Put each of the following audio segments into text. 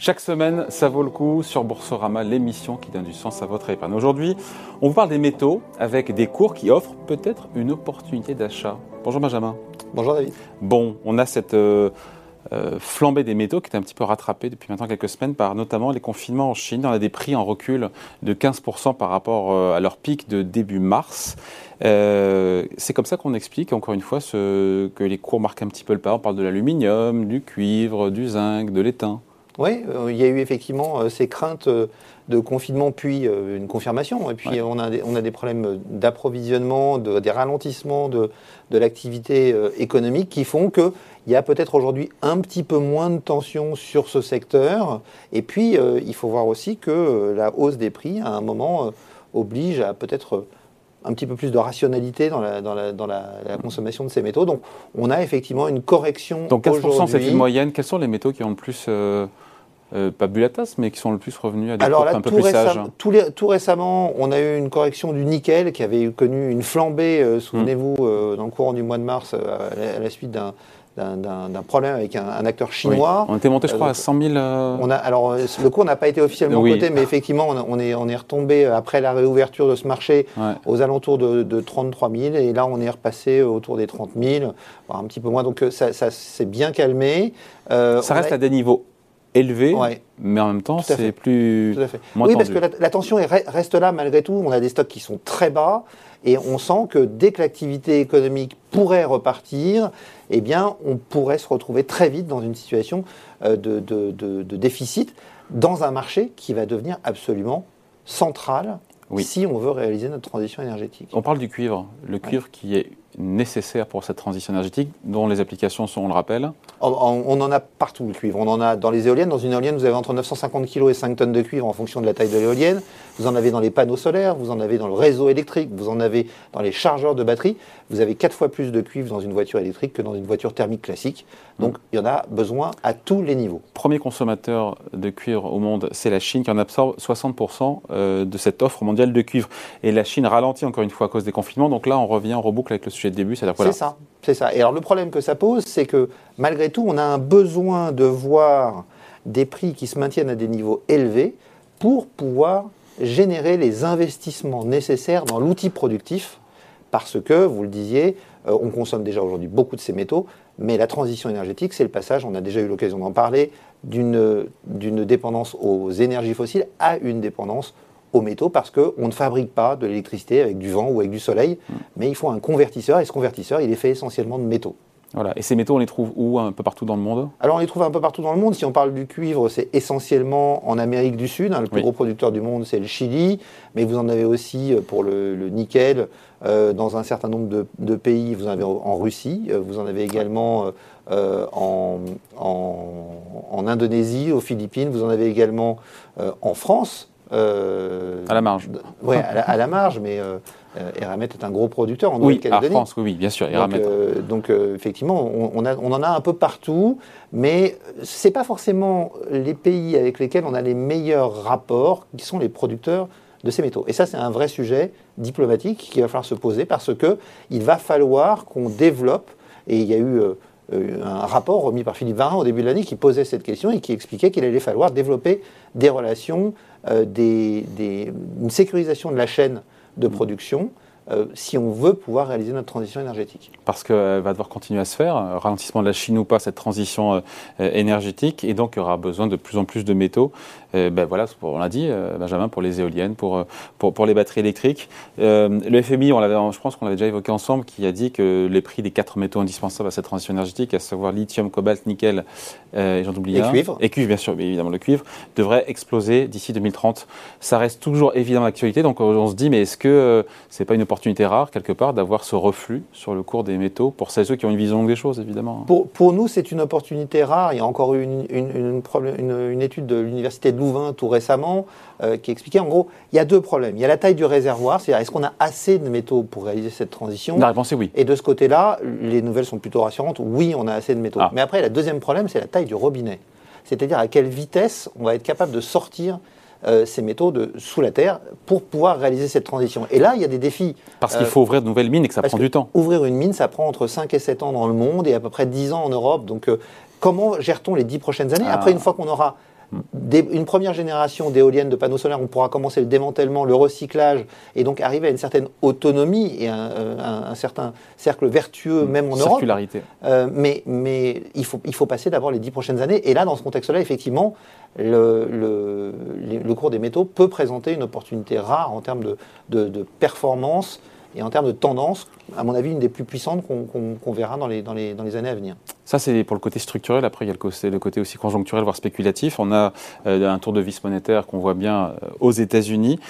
Chaque semaine, ça vaut le coup sur Boursorama, l'émission qui donne du sens à votre épargne. Aujourd'hui, on vous parle des métaux avec des cours qui offrent peut-être une opportunité d'achat. Bonjour Benjamin. Bonjour David. Bon, on a cette flambée des métaux qui est un petit peu rattrapée depuis maintenant quelques semaines par notamment les confinements en Chine. On a des prix en recul de 15% par rapport à leur pic de début mars. C'est comme ça qu'on explique encore une fois que les cours marquent un petit peu le pas. On parle de l'aluminium, du cuivre, du zinc, de l'étain. Oui, il y a eu effectivement ces craintes de confinement, puis une confirmation. Et puis ouais. on a des problèmes d'approvisionnement, des ralentissements de l'activité économique qui font qu'il y a peut-être aujourd'hui un petit peu moins de tension sur ce secteur. Et puis, il faut voir aussi que la hausse des prix, à un moment, oblige à peut-être un petit peu plus de rationalité dans la consommation de ces métaux. Donc, on a effectivement une correction aujourd'hui. Donc, 15%, c'est une moyenne. Quels sont les métaux qui ont le plus... pas bu la tasse, mais qui sont le plus revenus à des cours un peu plus sages. Tout récemment, on a eu une correction du nickel qui avait connu une flambée, souvenez-vous, dans le courant du mois de mars, à la suite d'un problème avec un acteur chinois. Oui. On était monté, je crois, à 100 000... Alors, le cours n'a pas été officiellement coté, mais effectivement, on est retombé, après la réouverture de ce marché, aux alentours de 33 000, et là, on est repassé autour des 30 000, un petit peu moins. Donc, ça s'est bien calmé. Ça reste à des niveaux élevé, mais en même temps, c'est plus moins tendu. Oui, parce que la tension reste là malgré tout. On a des stocks qui sont très bas et on sent que dès que l'activité économique pourrait repartir, eh bien, on pourrait se retrouver très vite dans une situation de déficit dans un marché qui va devenir absolument central si on veut réaliser notre transition énergétique. On parle du cuivre. Le cuivre qui est nécessaire pour cette transition énergétique, dont les applications sont, on le rappelle. On en a partout le cuivre. On en a dans les éoliennes. Dans une éolienne, vous avez entre 950 kg et 5 tonnes de cuivre en fonction de la taille de l'éolienne. Vous en avez dans les panneaux solaires, vous en avez dans le réseau électrique, vous en avez dans les chargeurs de batterie. Vous avez 4 fois plus de cuivre dans une voiture électrique que dans une voiture thermique classique. Donc, il y en a besoin à tous les niveaux. Premier consommateur de cuivre au monde, c'est la Chine qui en absorbe 60% de cette offre mondiale de cuivre. Et la Chine ralentit encore une fois à cause des confinements. Donc là, on revient, on reboucle avec le sujet de début, c'est-à-dire voilà. C'est ça. Et alors le problème que ça pose, c'est que malgré tout, on a un besoin de voir des prix qui se maintiennent à des niveaux élevés pour pouvoir générer les investissements nécessaires dans l'outil productif, parce que, vous le disiez, on consomme déjà aujourd'hui beaucoup de ces métaux, mais la transition énergétique, c'est le passage, on a déjà eu l'occasion d'en parler, d'une dépendance aux énergies fossiles à une dépendance aux métaux, parce qu'on ne fabrique pas de l'électricité avec du vent ou avec du soleil, mais il faut un convertisseur, et ce convertisseur, il est fait essentiellement de métaux. Voilà. Et ces métaux, on les trouve où, un peu partout dans le monde ? Alors, on les trouve un peu partout dans le monde. Si on parle du cuivre, c'est essentiellement en Amérique du Sud. Le plus gros producteur du monde, c'est le Chili. Mais vous en avez aussi pour le nickel. Dans un certain nombre de pays, vous en avez en Russie. Vous en avez également en Indonésie, aux Philippines. Vous en avez également en France. À la marge. Oui, à la marge, mais Eramet est un gros producteur en Nouvelle-Calédonie. France, oui, bien sûr, Eramet. Donc, effectivement, on en a un peu partout, mais ce n'est pas forcément les pays avec lesquels on a les meilleurs rapports qui sont les producteurs de ces métaux. Et ça, c'est un vrai sujet diplomatique qu'il va falloir se poser parce qu'il va falloir qu'on développe, et il y a eu un rapport remis par Philippe Varin au début de l'année qui posait cette question et qui expliquait qu'il allait falloir développer des relations, une sécurisation de la chaîne de production si on veut pouvoir réaliser notre transition énergétique. Parce qu'elle va devoir continuer à se faire, ralentissement de la Chine ou pas, cette transition énergétique, et donc il y aura besoin de plus en plus de métaux. Voilà, on l'a dit, Benjamin, pour les éoliennes, pour les batteries électriques. Le FMI, je pense qu'on l'avait déjà évoqué ensemble, qui a dit que les prix des 4 métaux indispensables à cette transition énergétique, à savoir lithium, cobalt, nickel, et j'en oublie un. Et cuivre, bien sûr, mais évidemment le cuivre, devrait exploser d'ici 2030. Ça reste toujours évident d'actualité, donc on se dit, mais est-ce que c'est pas une opportunité rare, quelque part, d'avoir ce reflux sur le cours des métaux, pour celles et ceux qui ont une vision longue des choses, évidemment. Pour nous, c'est une opportunité rare. Il y a encore eu une étude de l'université de Louvain tout récemment qui expliquait, en gros, il y a deux problèmes. Il y a la taille du réservoir, c'est-à-dire est-ce qu'on a assez de métaux pour réaliser cette transition ? La réponse est oui. Et de ce côté-là, les nouvelles sont plutôt rassurantes. Oui, on a assez de métaux. Mais après, le deuxième problème, c'est la taille du robinet. C'est-à-dire à quelle vitesse on va être capable de sortir ces métaux sous la terre pour pouvoir réaliser cette transition. Et là, il y a des défis. Parce qu'il faut ouvrir de nouvelles mines et que ça prend du temps. Ouvrir une mine, ça prend entre 5 et 7 ans dans le monde et à peu près 10 ans en Europe. Donc, comment gère-t-on les 10 prochaines années ? Après, une fois qu'on aura une première génération d'éoliennes, de panneaux solaires, on pourra commencer le démantèlement, le recyclage, et donc arriver à une certaine autonomie et un certain cercle vertueux, même en Europe. Mais il faut passer d'abord les 10 prochaines années. Et là, dans ce contexte-là, effectivement, le cours des métaux peut présenter une opportunité rare en termes de performance et en termes de tendance, à mon avis, une des plus puissantes qu'on verra dans les années à venir. Ça, c'est pour le côté structurel. Après, il y a le côté aussi conjoncturel, voire spéculatif. On a un tour de vis monétaire qu'on voit bien aux États-Unis.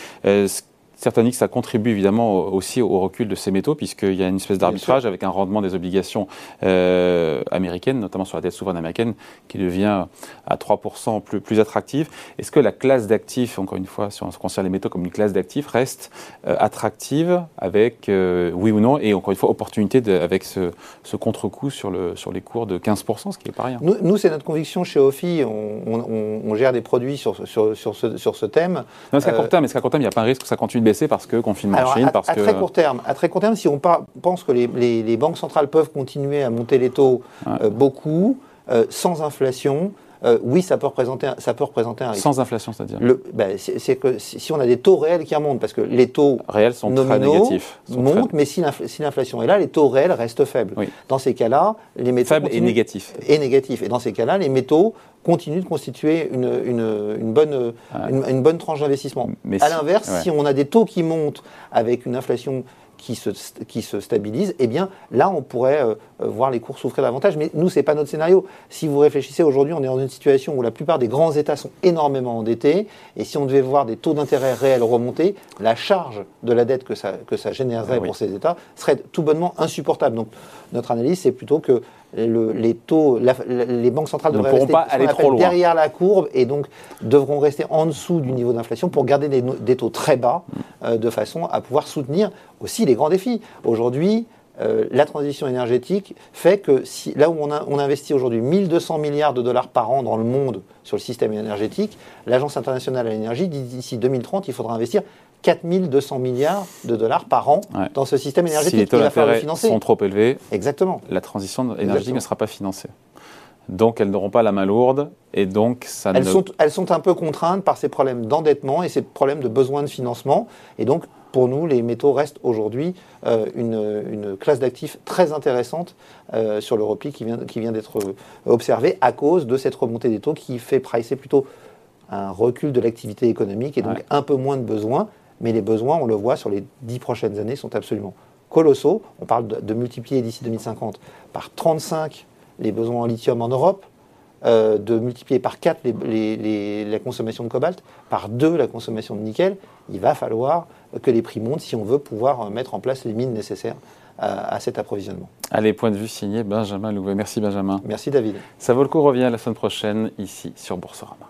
Certains disent que ça contribue évidemment aussi au recul de ces métaux, puisqu'il y a une espèce d'arbitrage avec un rendement des obligations américaines, notamment sur la dette souveraine américaine, qui devient à 3% plus attractive. Est-ce que la classe d'actifs, encore une fois, si on se considère les métaux comme une classe d'actifs, reste attractive avec, oui ou non, et encore une fois, opportunité avec ce contre-coup sur les cours de 15%, ce qui n'est pas rien. Nous, c'est notre conviction chez OFI, on gère des produits sur ce thème. Non, est-ce qu'à court terme, il n'y a pas un risque que ça continue parce que confinement en Chine, parce que... À très court terme, si on pense que les banques centrales peuvent continuer à monter les taux beaucoup, sans inflation, oui, ça peut représenter un risque. Sans inflation, c'est-à-dire c'est que si on a des taux réels qui remontent, parce que les taux réels sont nominaux, très négatifs, montent, mais si l'inflation est là, les taux réels restent faibles. Oui. Dans ces cas-là, les métaux... Faibles et négatifs. Et dans ces cas-là, les métaux continue de constituer une bonne tranche d'investissement. À l'inverse, si on a des taux qui montent avec une inflation qui se stabilise, eh bien là, on pourrait voir les cours souffrir davantage. Mais nous, ce n'est pas notre scénario. Si vous réfléchissez, aujourd'hui, on est dans une situation où la plupart des grands États sont énormément endettés. Et si on devait voir des taux d'intérêt réels remonter, la charge de la dette que ça générerait pour ces États serait tout bonnement insupportable. Donc, notre analyse, c'est plutôt que les banques centrales devraient rester derrière la courbe et donc devront rester en dessous du niveau d'inflation pour garder des taux très bas de façon à pouvoir soutenir aussi les grands défis. Aujourd'hui, la transition énergétique fait que là où on investit aujourd'hui 1 200 milliards de dollars par an dans le monde sur le système énergétique, l'Agence internationale à l'énergie dit d'ici 2030, il fafaudra investir 4 200 milliards de dollars par an dans ce système énergétique. Si les taux d'intérêt sont trop élevés, la transition énergétique ne sera pas financée. Donc elles n'auront pas la main lourde et donc ça ne... Elles sont un peu contraintes par ces problèmes d'endettement et ces problèmes de besoin de financement. Et donc, pour nous, les métaux restent aujourd'hui une classe d'actifs très intéressante sur le repli qui vient d'être observé à cause de cette remontée des taux qui fait pricer plutôt un recul de l'activité économique et donc un peu moins de besoins. Mais les besoins, on le voit, sur les 10 prochaines années sont absolument colossaux. On parle de multiplier d'ici 2050 par 35 les besoins en lithium en Europe, de multiplier par 4 la consommation de cobalt, par 2 la consommation de nickel. Il va falloir que les prix montent si on veut pouvoir mettre en place les mines nécessaires à cet approvisionnement. Allez, point de vue signé Benjamin Louvet. Merci Benjamin. Merci David. Ça vaut le coup, revient la semaine prochaine ici sur Boursorama.